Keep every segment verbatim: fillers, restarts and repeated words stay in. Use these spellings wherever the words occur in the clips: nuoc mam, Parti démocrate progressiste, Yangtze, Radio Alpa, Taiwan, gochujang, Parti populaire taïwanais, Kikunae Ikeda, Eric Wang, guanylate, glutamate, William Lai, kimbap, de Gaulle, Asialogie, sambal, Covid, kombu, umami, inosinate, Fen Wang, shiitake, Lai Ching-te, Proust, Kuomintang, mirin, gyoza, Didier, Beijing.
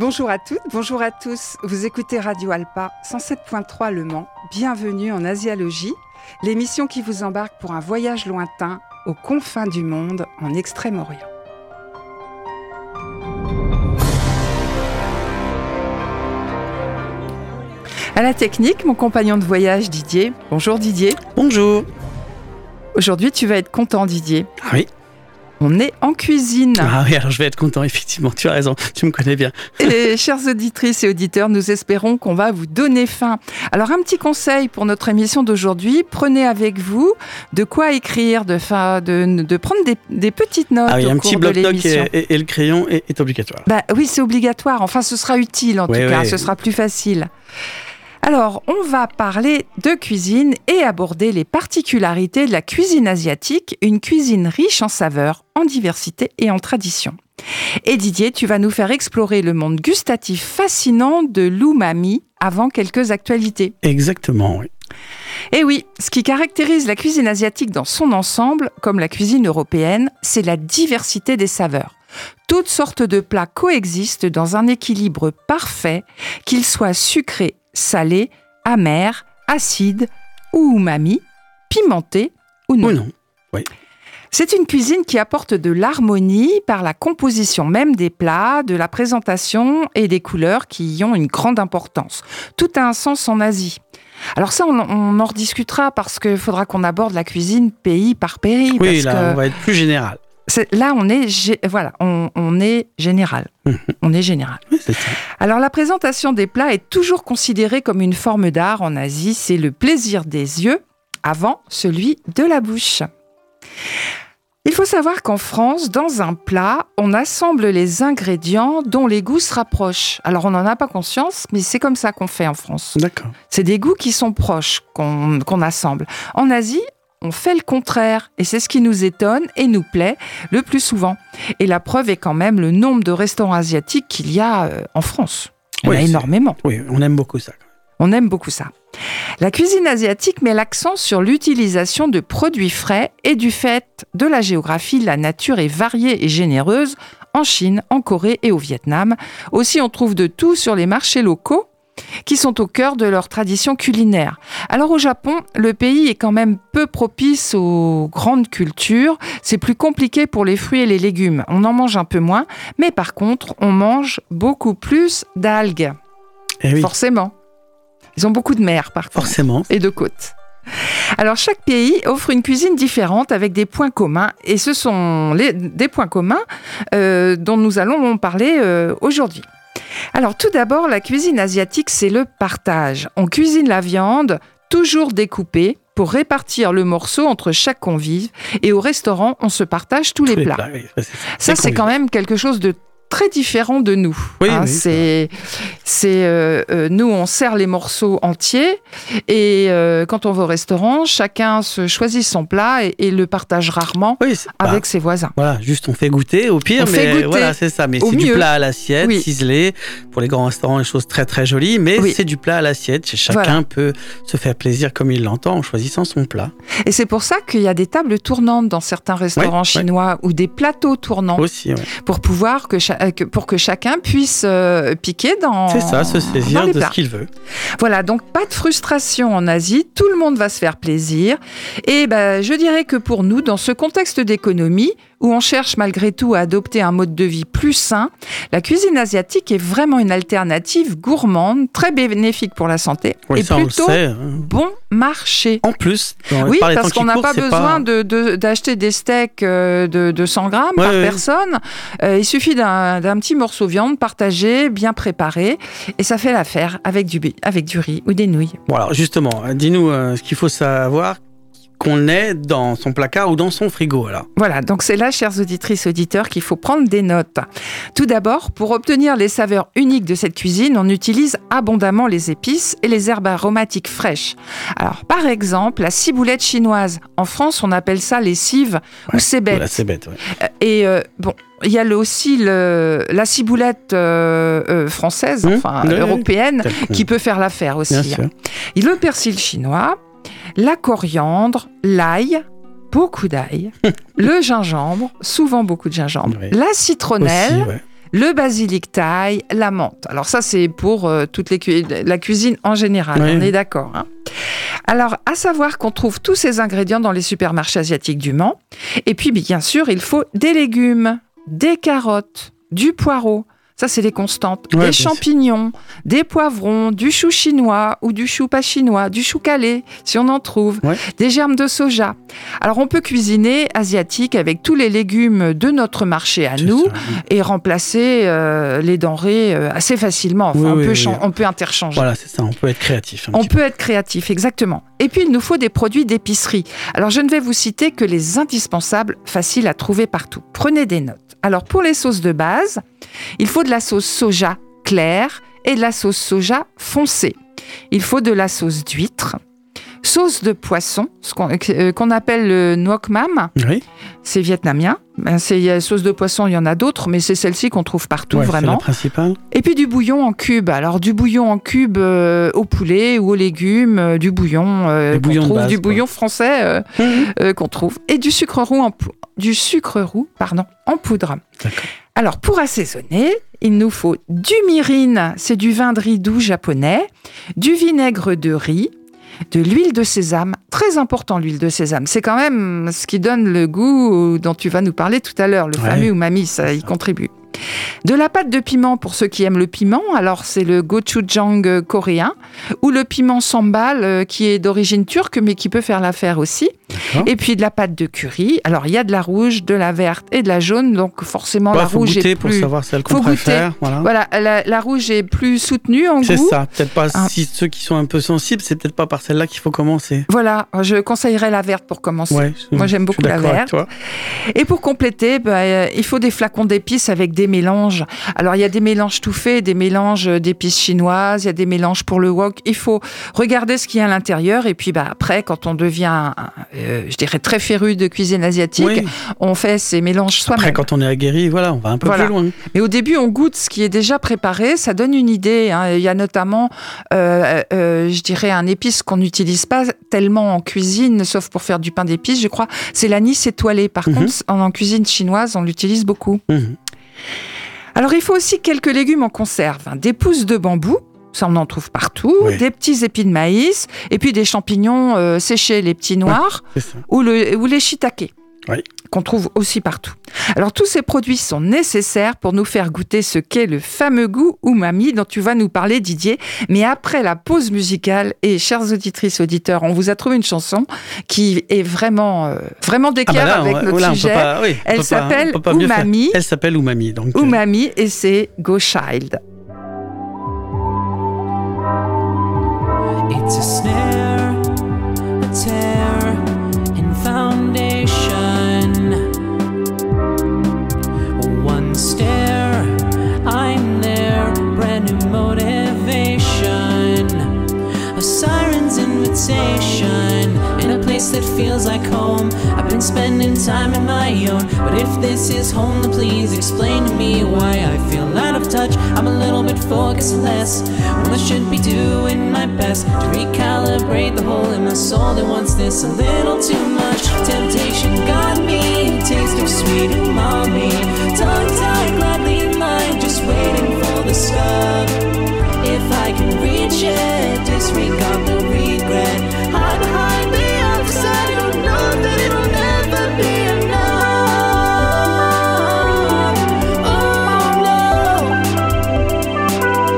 Bonjour à toutes, bonjour à tous. Vous écoutez Radio Alpa cent sept point trois Le Mans. Bienvenue en Asialogie, l'émission qui vous embarque pour un voyage lointain aux confins du monde en Extrême-Orient. À la technique, mon compagnon de voyage Didier. Bonjour Didier. Bonjour. Aujourd'hui, tu vas être content Didier. Ah oui. On est en cuisine. Ah oui, alors je vais être content, effectivement, tu as raison, tu me connais bien. Et chères auditrices et auditeurs, nous espérons qu'on va vous donner faim. Alors un petit conseil pour notre émission d'aujourd'hui, prenez avec vous de quoi écrire, de, fin, de, de prendre des, des petites notes ah oui, au cours de l'émission. Un petit bloc-notes et, et, et le crayon est, est obligatoire. Bah oui, c'est obligatoire, enfin ce sera utile en ouais, tout cas, ouais. Ce sera plus facile. Alors, on va parler de cuisine et aborder les particularités de la cuisine asiatique, une cuisine riche en saveurs, en diversité et en tradition. Et Didier, tu vas nous faire explorer le monde gustatif fascinant de l'umami avant quelques actualités. Exactement, oui. Et oui, ce qui caractérise la cuisine asiatique dans son ensemble, comme la cuisine européenne, c'est la diversité des saveurs. Toutes sortes de plats coexistent dans un équilibre parfait, qu'ils soient sucrés, salé, amer, acide ou umami, pimenté ou non. Ou non, oui. C'est une cuisine qui apporte de l'harmonie par la composition même des plats, de la présentation et des couleurs qui y ont une grande importance. Tout a un sens en Asie. Alors ça, on, on en rediscutera parce qu'il faudra qu'on aborde la cuisine pays par pays. Oui, parce là, que on va être plus général. C'est, là, on est, gé- voilà, on, on est général. On est général. Oui, c'est ça. Alors, la présentation des plats est toujours considérée comme une forme d'art en Asie. C'est le plaisir des yeux avant celui de la bouche. Il faut savoir qu'en France, dans un plat, on assemble les ingrédients dont les goûts se rapprochent. Alors, on n'en a pas conscience, mais c'est comme ça qu'on fait en France. D'accord. C'est des goûts qui sont proches qu'on, qu'on assemble. En Asie, on fait le contraire, et c'est ce qui nous étonne et nous plaît le plus souvent. Et la preuve est quand même le nombre de restaurants asiatiques qu'il y a en France. Il y en a énormément. Oui, on aime beaucoup ça. On aime beaucoup ça. La cuisine asiatique met l'accent sur l'utilisation de produits frais et du fait de la géographie, la nature est variée et généreuse en Chine, en Corée et au Vietnam. Aussi, on trouve de tout sur les marchés locaux qui sont au cœur de leur tradition culinaire. Alors au Japon, le pays est quand même peu propice aux grandes cultures. C'est plus compliqué pour les fruits et les légumes. On en mange un peu moins, mais par contre, on mange beaucoup plus d'algues. Eh oui. Forcément. Ils ont beaucoup de mer, par contre. Forcément. Et de côtes. Alors chaque pays offre une cuisine différente avec des points communs. Et ce sont les, des points communs euh, dont nous allons parler euh, aujourd'hui. Alors tout d'abord, la cuisine asiatique, c'est le partage. On cuisine la viande, toujours découpée, pour répartir le morceau entre chaque convive. Et au restaurant, on se partage tous, tous les plats. plats oui. Ça, c'est, ça, c'est quand même quelque chose de très différent de nous. Oui, hein, oui, c'est, c'est euh, euh, nous, on sert les morceaux entiers. Et euh, quand on va au restaurant, chacun se choisit son plat et, et le partage rarement oui, avec bah, ses voisins. Voilà, juste on fait goûter au pire, on mais goûter, voilà, c'est ça. Mais c'est mieux. Du plat à l'assiette, oui. Ciselé. Pour les grands restaurants, les choses très très jolies, mais oui. C'est du plat à l'assiette. Chacun voilà. peut se faire plaisir comme il l'entend en choisissant son plat. Et c'est pour ça qu'il y a des tables tournantes dans certains restaurants oui, chinois oui. ou des plateaux tournants aussi, oui. pour pouvoir que chaque pour que chacun puisse euh, piquer dans les plats. C'est ça, se saisir de ce qu'il veut. Voilà, donc pas de frustration en Asie, tout le monde va se faire plaisir. Et ben, je dirais que pour nous, dans ce contexte d'économie, où on cherche malgré tout à adopter un mode de vie plus sain, la cuisine asiatique est vraiment une alternative gourmande, très bénéfique pour la santé oui, et ça, plutôt sait, hein. bon marché. En plus, dans, oui, par les parce qu'on n'a pas besoin pas... De, de, d'acheter des steaks de, de cent grammes ouais, par ouais. personne. Euh, il suffit d'un, d'un petit morceau de viande partagé, bien préparé, et ça fait l'affaire avec du, avec du riz ou des nouilles. Bon alors justement, dis-nous euh, ce qu'il faut savoir. Qu'on ait dans son placard ou dans son frigo. Alors. Voilà, donc c'est là, chères auditrices, auditeurs, qu'il faut prendre des notes. Tout d'abord, pour obtenir les saveurs uniques de cette cuisine, on utilise abondamment les épices et les herbes aromatiques fraîches. Alors, par exemple, la ciboulette chinoise. En France, on appelle ça les cives ouais, ou cébettes. Ou la cébette, ouais. Et euh, bon... Il y a le, aussi le, la ciboulette euh, euh, française, mmh, enfin oui, européenne, oui, oui. qui peut faire l'affaire aussi. Hein. Et le persil chinois, la coriandre, l'ail, beaucoup d'ail, le gingembre, souvent beaucoup de gingembre, oui. la citronnelle, aussi, ouais. le basilic thaï, la menthe. Alors ça, c'est pour euh, toute les cu- la cuisine en général, oui. On est d'accord. Hein. Alors, à savoir qu'on trouve tous ces ingrédients dans les supermarchés asiatiques du Mans. Et puis, bien sûr, il faut des légumes, des carottes, du poireau. Ça, c'est les constantes. Ouais, des champignons, sûr. Des poivrons, du chou chinois ou du chou pas chinois, du chou calé, si on en trouve, ouais. Des germes de soja. Alors, on peut cuisiner asiatique avec tous les légumes de notre marché à c'est nous ça, oui. Et remplacer euh, les denrées euh, assez facilement. Enfin, oui, on, oui, peut oui, chan- oui. on peut interchanger. Voilà, c'est ça, on peut être créatif. On peut peu. être créatif, exactement. Et puis, il nous faut des produits d'épicerie. Alors, je ne vais vous citer que les indispensables, faciles à trouver partout. Prenez des notes. Alors, pour les sauces de base, il faut de la sauce soja claire et de la sauce soja foncée. Il faut de la sauce d'huître, sauce de poisson, ce qu'on, euh, qu'on appelle le nuoc mam, oui. C'est vietnamien. C'est sauce de poisson, il y en a d'autres, mais c'est celle-ci qu'on trouve partout, ouais, vraiment. C'est la principale. Et puis du bouillon en cube. Alors du bouillon en cube euh, au poulet ou aux légumes, euh, du bouillon euh, qu'on trouve, base, du bouillon quoi. français euh, mmh. euh, qu'on trouve, et du sucre roux en pou- du sucre roux, pardon, en poudre. D'accord. Alors pour assaisonner, il nous faut du mirin, c'est du vin de riz doux japonais, du vinaigre de riz. De l'huile de sésame, très important l'huile de sésame. C'est quand même ce qui donne le goût dont tu vas nous parler tout à l'heure, le ouais. fameux umami, ça y contribue. De la pâte de piment pour ceux qui aiment le piment, alors c'est le gochujang coréen, ou le piment sambal qui est d'origine turque mais qui peut faire l'affaire aussi. D'accord. Et puis de la pâte de curry, alors il y a de la rouge, de la verte et de la jaune, donc forcément ouais, la rouge est plus... Il faut goûter pour savoir celle qu'on faut préfère. Voilà, voilà la, la rouge est plus soutenue en c'est goût. C'est ça, peut-être pas ah. si ceux qui sont un peu sensibles, c'est peut-être pas par celle-là qu'il faut commencer. Voilà, je conseillerais la verte pour commencer. Ouais, je, Moi j'aime beaucoup la verte. Et pour compléter, bah, il faut des flacons d'épices avec des des mélanges. Alors, il y a des mélanges tout faits, des mélanges d'épices chinoises, il y a des mélanges pour le wok. Il faut regarder ce qu'il y a à l'intérieur et puis bah, après, quand on devient, euh, je dirais, très féru de cuisine asiatique, oui. on fait ces mélanges soi-même. Après, quand on est aguerri, voilà, on va un peu voilà. plus loin. Mais au début, on goûte ce qui est déjà préparé, ça donne une idée. Hein. Il y a notamment, euh, euh, je dirais, un épice qu'on n'utilise pas tellement en cuisine, sauf pour faire du pain d'épices, je crois. C'est l'anis étoilé. Par mm-hmm. contre, en, en cuisine chinoise, on l'utilise beaucoup. Mm-hmm. Alors il faut aussi quelques légumes en conserve, hein, des pousses de bambou, ça on en trouve partout, oui. des petits épis de maïs, et puis des champignons euh, séchés, les petits noirs, ouais, ou, le, ou les shiitake, oui. qu'on trouve aussi partout. Alors tous ces produits sont nécessaires pour nous faire goûter ce qu'est le fameux goût umami dont tu vas nous parler, Didier, mais après la pause musicale, et chères auditrices, auditeurs, on vous a trouvé une chanson qui est vraiment, euh, vraiment d'équerre ah bah avec on, notre là, sujet, pas, oui, elle, s'appelle pas, pas umami, elle s'appelle Umami, donc Umami euh... et c'est Go Child. It's a snare, a tear in foundation. Stare, I'm there, brand new motivation, a siren's invitation, in a place that feels like home. I've been spending time on my own, but if this is home, then please explain to me why I feel out of touch. I'm a little bit focused less, when I should be doing my best to recalibrate the hole in my soul that wants this a little too much. Temptation got me, a taste of sweet umami. Tongue-tied, gladly in mind, just waiting for the stub. If I can reach it, disregard the regret. Hide behind the upside, you know that it'll never be enough. Oh no, enough. Oh no.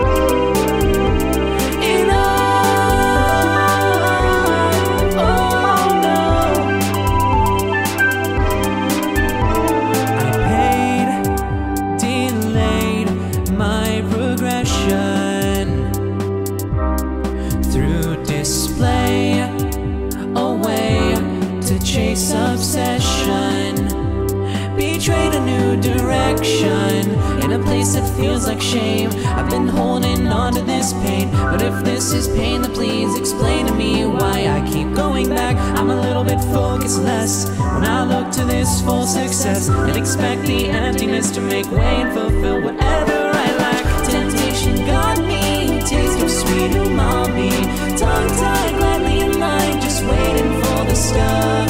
I through display, a way to chase obsession, betrayed a new direction, in a place that feels like shame. I've been holding on to this pain, but if this is pain, then please explain to me why I keep going back. I'm a little bit focused less, when I look to this full success, and expect the emptiness to make way and fulfill whatever I lack. Temptation got me, taste of sweet umami, tongue-tied, gladly in line, just waiting for the stub.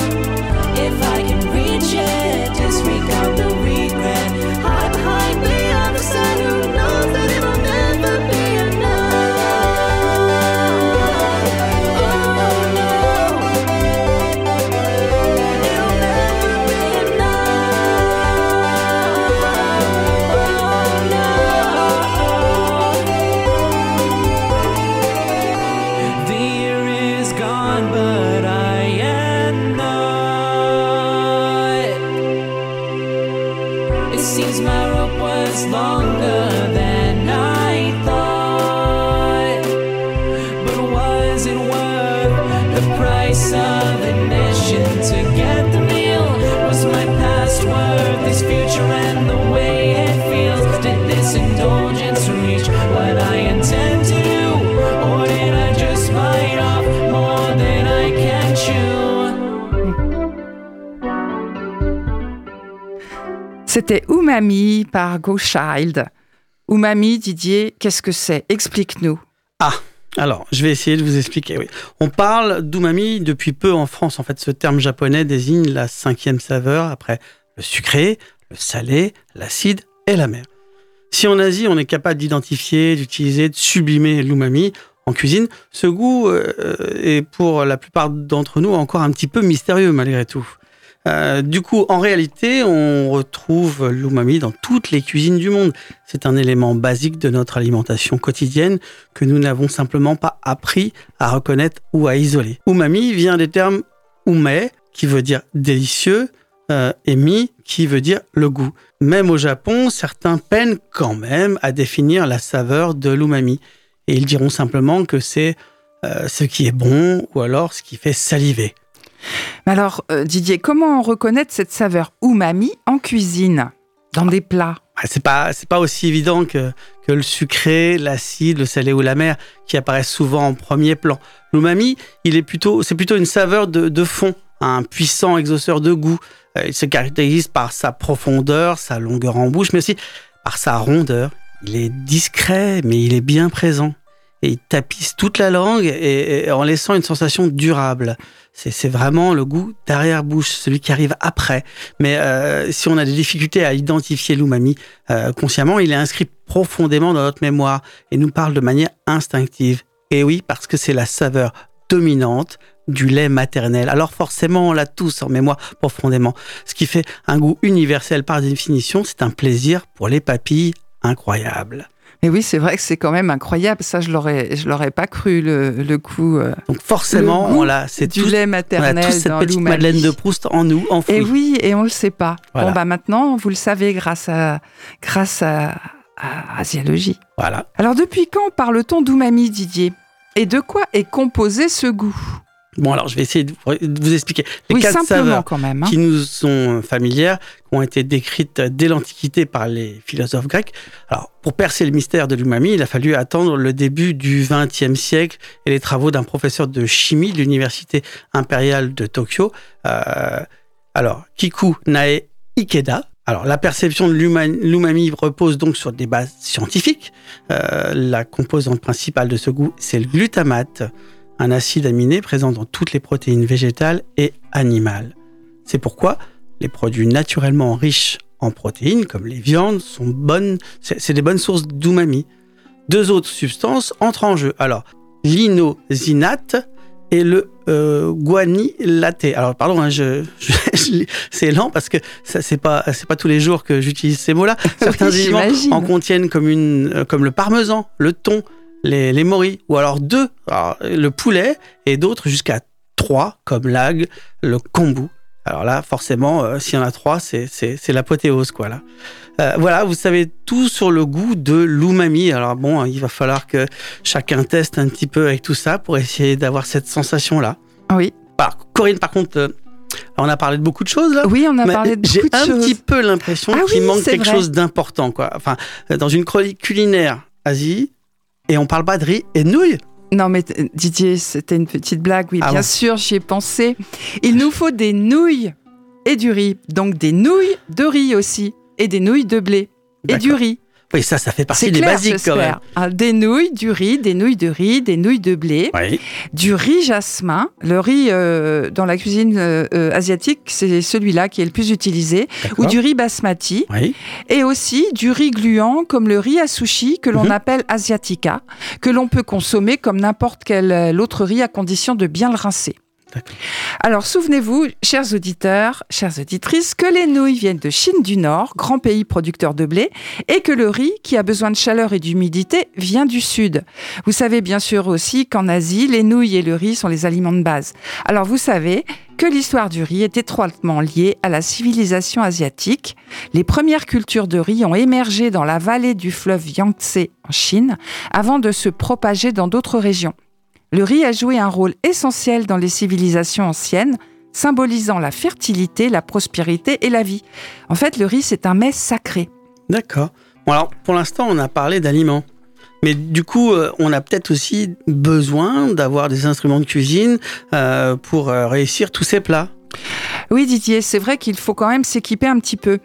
If I can reach it, disregard the regret, hide behind the other side. C'était Umami par Go Child. Umami, Didier, qu'est-ce que c'est ? Explique-nous. Ah, alors, je vais essayer de vous expliquer. Oui. On parle d'umami depuis peu en France. En fait, ce terme japonais désigne la cinquième saveur après le sucré, le salé, l'acide et l'amer. Si en Asie, on est capable d'identifier, d'utiliser, de sublimer l'umami en cuisine, ce goût euh, est pour la plupart d'entre nous encore un petit peu mystérieux malgré tout. Euh, du coup, en réalité, on retrouve l'umami dans toutes les cuisines du monde. C'est un élément basique de notre alimentation quotidienne que nous n'avons simplement pas appris à reconnaître ou à isoler. Umami vient des termes ume, qui veut dire délicieux, euh, et mi, qui veut dire le goût. Même au Japon, certains peinent quand même à définir la saveur de l'umami. Et ils diront simplement que c'est euh, ce qui est bon ou alors ce qui fait saliver. Mais alors, euh, Didier, comment reconnaître cette saveur umami en cuisine, dans des plats ? C'est pas, c'est pas aussi évident que, que le sucré, l'acide, le salé ou l'amer qui apparaissent souvent en premier plan. L'umami, il est plutôt, c'est plutôt une saveur de, de fond, un puissant exhausteur de goût. Il se caractérise par sa profondeur, sa longueur en bouche, mais aussi par sa rondeur. Il est discret, mais il est bien présent. Et il tapisse toute la langue et, et en laissant une sensation durable. C'est, c'est vraiment le goût d'arrière-bouche, celui qui arrive après. Mais euh, si on a des difficultés à identifier l'umami euh, consciemment, il est inscrit profondément dans notre mémoire et nous parle de manière instinctive. Et oui, parce que c'est la saveur dominante du lait maternel. Alors forcément, on l'a tous en mémoire profondément. Ce qui fait un goût universel par définition, c'est un plaisir pour les papilles incroyable. Et oui, c'est vrai que c'est quand même incroyable. Ça, je l'aurais, je l'aurais pas cru le, le coup. Euh, Donc forcément, on l'a. C'est du tout, lait maternel. On a tous cette petite l'umami. Madeleine de Proust en nous, enfouie. Et oui, et on le sait pas. Voilà. Bon bah maintenant, vous le savez grâce à, grâce à, à Asialogie. Voilà. Alors depuis quand parle-t-on d'umami, Didier ? Et de quoi est composé ce goût ? Bon, alors je vais essayer de vous expliquer. Les oui, quatre saveurs quand même, hein. qui nous sont familières, qui ont été décrites dès l'Antiquité par les philosophes grecs. Alors, pour percer le mystère de l'umami, il a fallu attendre le début du vingtième siècle et les travaux d'un professeur de chimie de l'Université impériale de Tokyo. Euh, alors, Kikunae Ikeda. Alors, la perception de l'umami repose donc sur des bases scientifiques. Euh, la composante principale de ce goût, c'est le glutamate, un acide aminé présent dans toutes les protéines végétales et animales. C'est pourquoi les produits naturellement riches en protéines, comme les viandes, sont bonnes, c'est, c'est des bonnes sources d'umami. Deux autres substances entrent en jeu. Alors, l'inosinate et le euh, guanylate. Alors, pardon, hein, je, je, je, c'est lent parce que ça, c'est pas, c'est pas tous les jours que j'utilise ces mots-là. Certains oui, aliments j'imagine. en contiennent comme, une, comme le parmesan, le thon, Les, les moris, ou alors deux, alors le poulet, et d'autres jusqu'à trois, comme l'algue, le kombu. Alors là, forcément, euh, s'il y en a trois, c'est, c'est, c'est l'apothéose, quoi, là. Euh, voilà, vous savez tout sur le goût de l'umami. Alors bon, il va falloir que chacun teste un petit peu avec tout ça pour essayer d'avoir cette sensation-là. Oui. Alors, Corinne, par contre... Euh, on a parlé de beaucoup de choses là. Oui, on a parlé de beaucoup de choses. J'ai un petit peu l'impression ah, qu'il oui, manque quelque vrai. chose d'important, quoi. Enfin, dans une chronique culinaire Asie... Et on parle pas de riz et de nouilles ? Non mais Didier, c'était une petite blague, oui, ah bien bon sûr, j'y ai pensé. Il nous faut des nouilles et du riz, donc des nouilles de riz aussi, et des nouilles de blé, et D'accord. du riz. Oui, ça, ça fait partie C'est clair, des basiques j'espère. quand même. Ah, des nouilles, du riz, des nouilles de riz, des nouilles de blé, oui. du riz jasmin. Le riz euh, dans la cuisine euh, asiatique, c'est celui-là qui est le plus utilisé, D'accord. ou du riz basmati, oui. et aussi du riz gluant comme le riz à sushi que l'on mm-hmm. appelle asiatica, que l'on peut consommer comme n'importe quel autre riz à condition de bien le rincer. D'accord. Alors, souvenez-vous, chers auditeurs, chères auditrices, que les nouilles viennent de Chine du Nord, grand pays producteur de blé, et que le riz, qui a besoin de chaleur et d'humidité, vient du Sud. Vous savez bien sûr aussi qu'en Asie, les nouilles et le riz sont les aliments de base. Alors, vous savez que l'histoire du riz est étroitement liée à la civilisation asiatique. Les premières cultures de riz ont émergé dans la vallée du fleuve Yangtze, en Chine, avant de se propager dans d'autres régions. Le riz a joué un rôle essentiel dans les civilisations anciennes, symbolisant la fertilité, la prospérité et la vie. En fait, le riz, c'est un mets sacré. D'accord. Bon, alors, pour l'instant, on a parlé d'aliments. Mais du coup, on a peut-être aussi besoin d'avoir des instruments de cuisine euh, pour réussir tous ces plats. Oui Didier, c'est vrai qu'il faut quand même s'équiper un petit peu.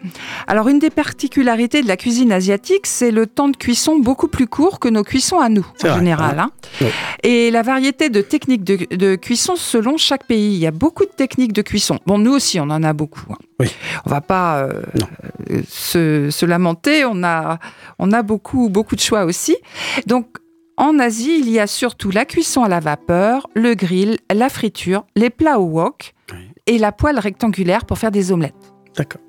Alors une des particularités de la cuisine asiatique, c'est le temps de cuisson beaucoup plus court que nos cuissons à nous, c'est en vrai, général. Ouais. Hein. Ouais. Et la variété de techniques de, de cuisson selon chaque pays. Il y a beaucoup de techniques de cuisson. Bon, nous aussi, on en a beaucoup. Hein. Oui. On ne va pas euh, euh, se, se lamenter, on a, on a beaucoup, beaucoup de choix aussi. Donc, en Asie, il y a surtout la cuisson à la vapeur, le grill, la friture, les plats au wok... Oui. Et la poêle rectangulaire pour faire des omelettes. D'accord.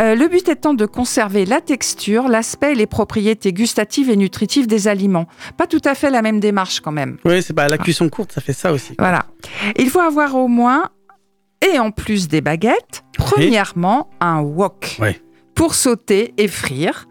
Euh, le but étant de conserver la texture, l'aspect et les propriétés gustatives et nutritives des aliments. Pas tout à fait la même démarche quand même. Oui, c'est pas la cuisson courte, ça fait ça aussi. Voilà. Il faut avoir au moins, et en plus des baguettes, premièrement un wok oui. pour sauter et frire.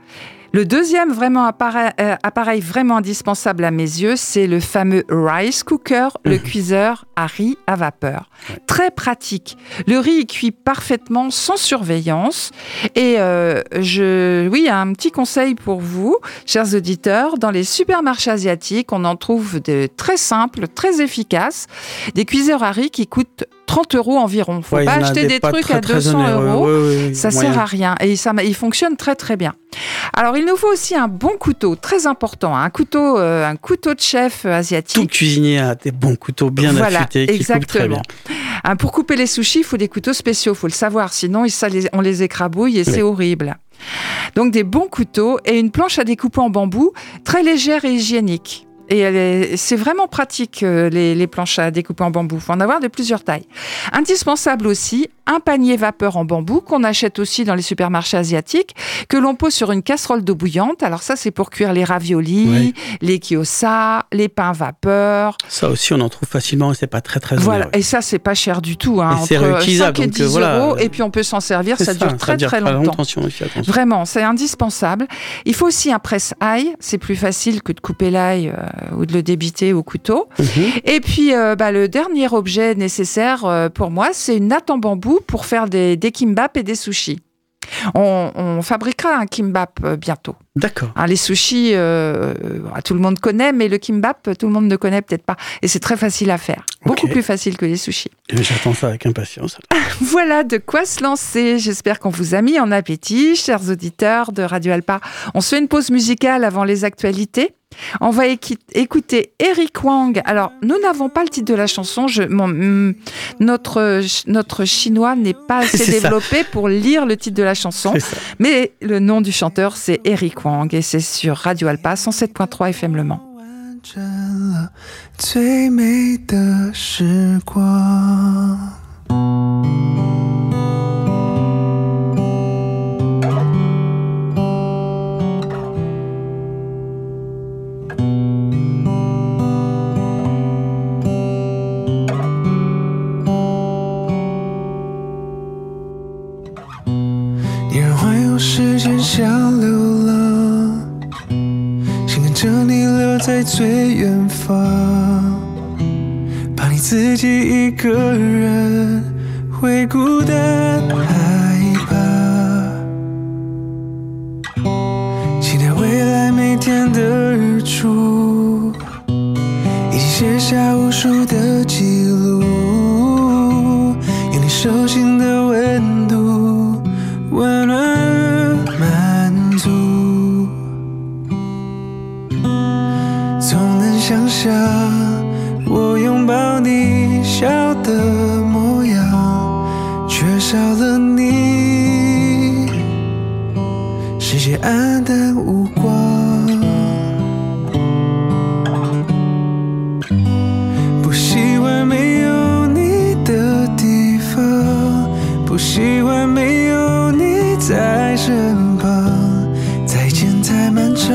Le deuxième vraiment appareil, euh, appareil vraiment indispensable à mes yeux, c'est le fameux rice cooker, le cuiseur à riz à vapeur. Très pratique. Le riz est cuit parfaitement, sans surveillance. Et euh, je, oui, un petit conseil pour vous, chers auditeurs. Dans les supermarchés asiatiques, on en trouve de très simples, très efficaces, des cuiseurs à riz qui coûtent trente euros environ. Il ne faut ouais, pas acheter des, des trucs très, à deux cents euros. Oui, oui, oui, ça ne sert à rien. Et ça, il fonctionne très, très bien. Alors, il nous faut aussi un bon couteau, très important. Un couteau, euh, un couteau de chef asiatique. Tout cuisinier a des bons couteaux bien voilà, affûtés qui coupent très bien. Ah, pour couper les sushis, il faut des couteaux spéciaux. Il faut le savoir. Sinon, ça, on les écrabouille et oui. c'est horrible. Donc, des bons couteaux et une planche à découper en bambou, très légère et hygiénique. Et elle est, c'est vraiment pratique, les, les planches à découper en bambou. Il faut en avoir de plusieurs tailles. Indispensable aussi, un panier vapeur en bambou qu'on achète aussi dans les supermarchés asiatiques, que l'on pose sur une casserole d'eau bouillante. Alors ça, c'est pour cuire les raviolis, oui. les gyoza, les pains vapeur. Ça aussi, on en trouve facilement et c'est pas très très voilà. onéreux. Et ça, c'est pas cher du tout. Hein, c'est réutilisable. cinq et dix donc, voilà, euros et puis on peut s'en servir, ça, ça dure ça très dure très, très longtemps. Attention, attention. Vraiment, c'est indispensable. Il faut aussi un presse-ail. C'est plus facile que de couper l'ail euh, ou de le débiter au couteau. Mmh. Et puis, euh, bah, le dernier objet nécessaire euh, pour moi, c'est une natte en bambou pour faire des, des kimbap et des sushis. On, on fabriquera un kimbap bientôt. D'accord. Hein, les sushis, euh, tout le monde connaît, mais le kimbap, tout le monde ne connaît peut-être pas. Et c'est très facile à faire. Okay. Beaucoup plus facile que les sushis. Et j'attends ça avec impatience. Voilà de quoi se lancer. J'espère qu'on vous a mis en appétit, chers auditeurs de Radio Alpa. On se fait une pause musicale avant les actualités. On va équi- écouter Eric Wang. Alors, nous n'avons pas le titre de la chanson. Je, mon, mm, notre, notre chinois n'est pas assez développé ça. pour lire le titre de la chanson. Mais le nom du chanteur, c'est Eric Wang. Et c'est sur Radio Alpa, cent sept virgule trois F M Le Mans.不习惯没有你开满车，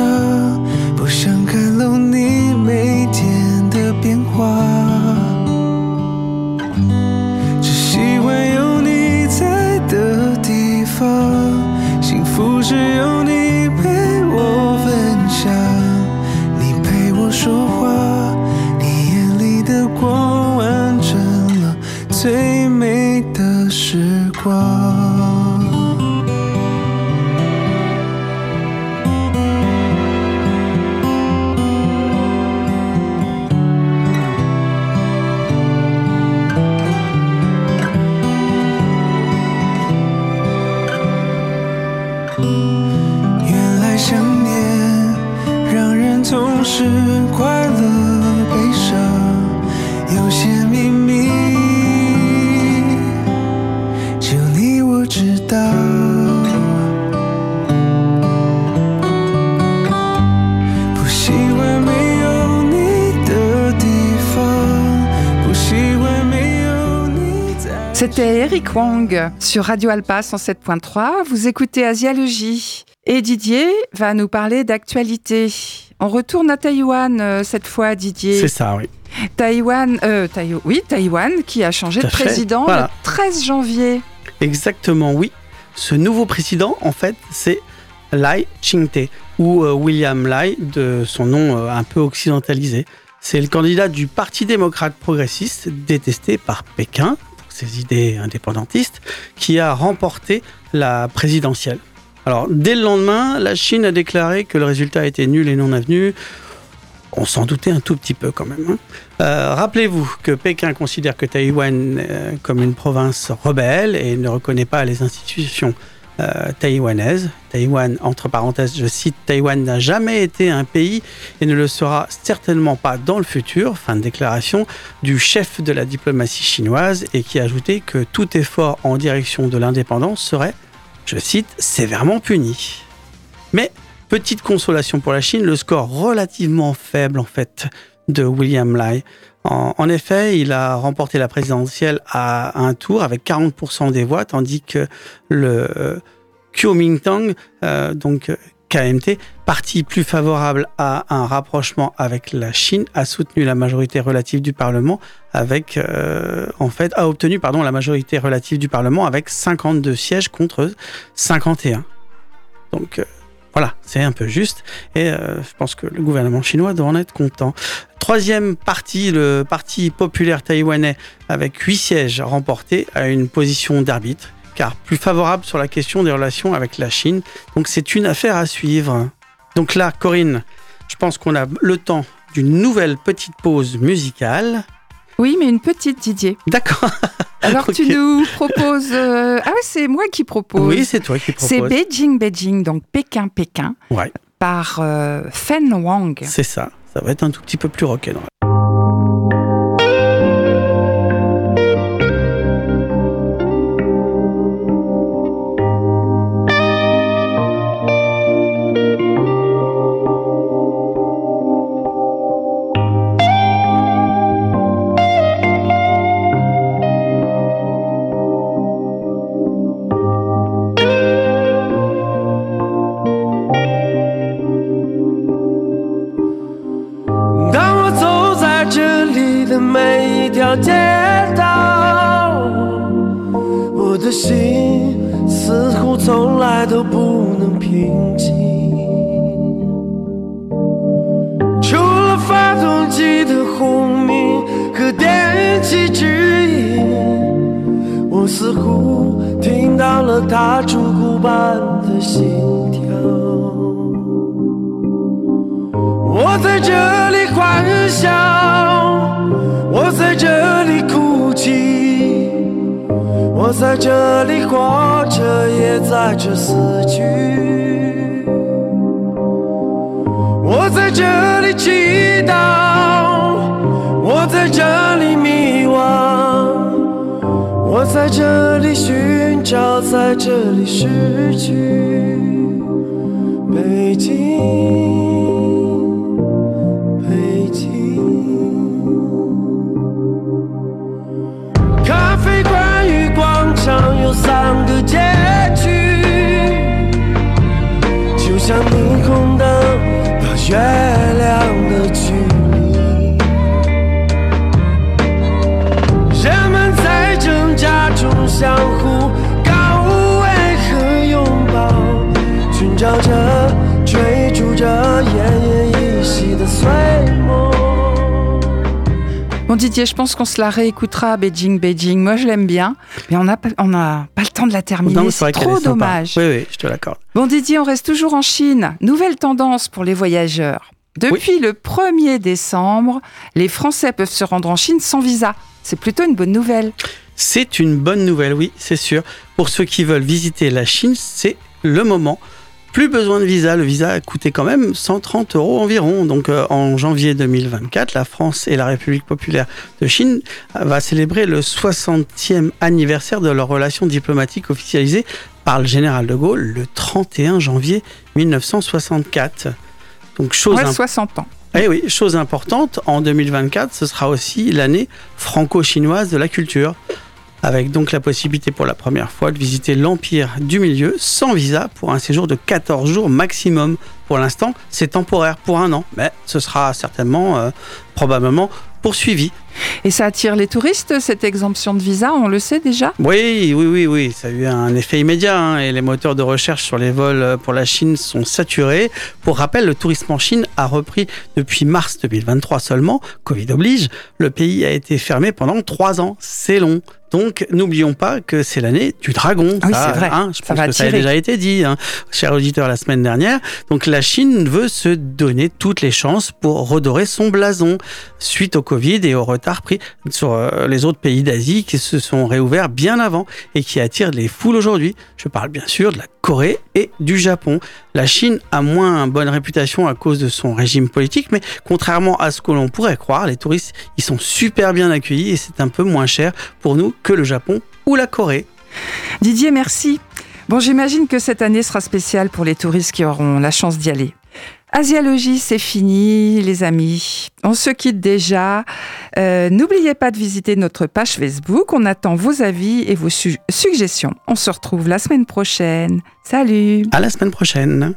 不想看漏你每天的变化，只喜欢有你在的地方，幸福只有你陪我分享，你陪我说话，你眼里的光完成了最美的时光。 是快乐悲伤，有些秘密只有你我知道。不习惯没有你的地方，不习惯没有你在。C'était Eric Wang sur Radio Alpa cent sept point trois. Vous écoutez Asialogie. Et Didier va nous parler d'actualité. On retourne à Taïwan euh, cette fois, Didier. C'est ça, oui. Taïwan, euh, Taï... oui, Taïwan qui a changé de président voilà. le treize janvier. Exactement, oui. Ce nouveau président, en fait, c'est Lai Ching-te, ou euh, William Lai, de son nom euh, un peu occidentalisé. C'est le candidat du Parti démocrate progressiste, détesté par Pékin, pour ses idées indépendantistes, qui a remporté la présidentielle. Alors, dès le lendemain, la Chine a déclaré que le résultat était nul et non avenu. On s'en doutait un tout petit peu quand même. Hein. Euh, rappelez-vous que Pékin considère que Taïwan euh, comme une province rebelle et ne reconnaît pas les institutions euh, taïwanaises. Taïwan, entre parenthèses, je cite, « Taïwan n'a jamais été un pays et ne le sera certainement pas dans le futur », fin de déclaration du chef de la diplomatie chinoise et qui a ajouté que tout effort en direction de l'indépendance serait, je cite, sévèrement puni. Mais, petite consolation pour la Chine, le score relativement faible, en fait, de William Lai. En, en effet, il a remporté la présidentielle à un tour avec quarante pour cent des voix, tandis que le euh, Kuomintang, euh, donc K M T, parti plus favorable à un rapprochement avec la Chine, a soutenu la majorité relative du Parlement avec, euh, en fait, a obtenu, pardon, la majorité relative du Parlement avec cinquante-deux sièges contre cinquante et un. Donc, euh, voilà, c'est un peu juste. Et euh, je pense que le gouvernement chinois doit en être content. Troisième parti, le Parti populaire taïwanais, avec huit sièges remportés, a une position d'arbitre, car plus favorable sur la question des relations avec la Chine. Donc, c'est une affaire à suivre. Donc là, Corinne, je pense qu'on a le temps d'une nouvelle petite pause musicale. Oui, mais une petite, Didier. D'accord. Alors, okay. Tu nous proposes... Euh... Ah oui, c'est moi qui propose. Oui, c'est toi qui propose. C'est Beijing, Beijing, donc Pékin, Pékin, ouais. Par euh, Fen Wang. C'est ça. Ça va être un tout petit peu plus rock'n'roll. Comme Bon Didier, je pense qu'on se la réécoutera à Beijing, Beijing. Moi, je l'aime bien, mais on n'a pas, pas le temps de la terminer. Non, c'est c'est trop dommage. Oui, oui, je te l'accorde. Bon Didier, on reste toujours en Chine. Nouvelle tendance pour les voyageurs. Depuis oui. le premier décembre, les Français peuvent se rendre en Chine sans visa. C'est plutôt une bonne nouvelle. C'est une bonne nouvelle, oui, c'est sûr. Pour ceux qui veulent visiter la Chine, c'est le moment. Plus besoin de visa. Le visa a coûté quand même cent trente euros environ. Donc euh, en janvier deux mille vingt-quatre, la France et la République populaire de Chine va célébrer le soixantième anniversaire de leur relation diplomatique officialisée par le général de Gaulle le trente et un janvier mille neuf cent soixante-quatre. Donc chose ouais, imp... soixante ans. Eh oui, chose importante, en deux mille vingt-quatre, ce sera aussi l'année franco-chinoise de la culture, avec donc la possibilité pour la première fois de visiter l'Empire du Milieu sans visa pour un séjour de quatorze jours maximum. Pour l'instant, c'est temporaire pour un an, mais ce sera certainement, euh, probablement poursuivi. Et ça attire les touristes, cette exemption de visa, on le sait déjà ? Oui, oui, oui, oui, ça a eu un effet immédiat hein, et les moteurs de recherche sur les vols pour la Chine sont saturés. Pour rappel, le tourisme en Chine a repris depuis mars deux mille vingt-trois seulement, Covid oblige. Le pays a été fermé pendant trois ans, c'est long. Donc, n'oublions pas que c'est l'année du dragon. Oui, ça, c'est vrai. Hein, je ça pense va que attirer. Ça a déjà été dit, hein, cher auditeur, la semaine dernière. Donc, la Chine veut se donner toutes les chances pour redorer son blason suite au Covid et au retard pris sur les autres pays d'Asie qui se sont réouverts bien avant et qui attirent les foules aujourd'hui. Je parle bien sûr de la Corée et du Japon. La Chine a moins une bonne réputation à cause de son régime politique, mais contrairement à ce que l'on pourrait croire, les touristes ils sont super bien accueillis et c'est un peu moins cher pour nous que le Japon ou la Corée. Didier, merci. Bon, j'imagine que cette année sera spéciale pour les touristes qui auront la chance d'y aller. Asialogie, c'est fini, les amis. On se quitte déjà. Euh, n'oubliez pas de visiter notre page Facebook. On attend vos avis et vos su- suggestions. On se retrouve la semaine prochaine. Salut! À la semaine prochaine!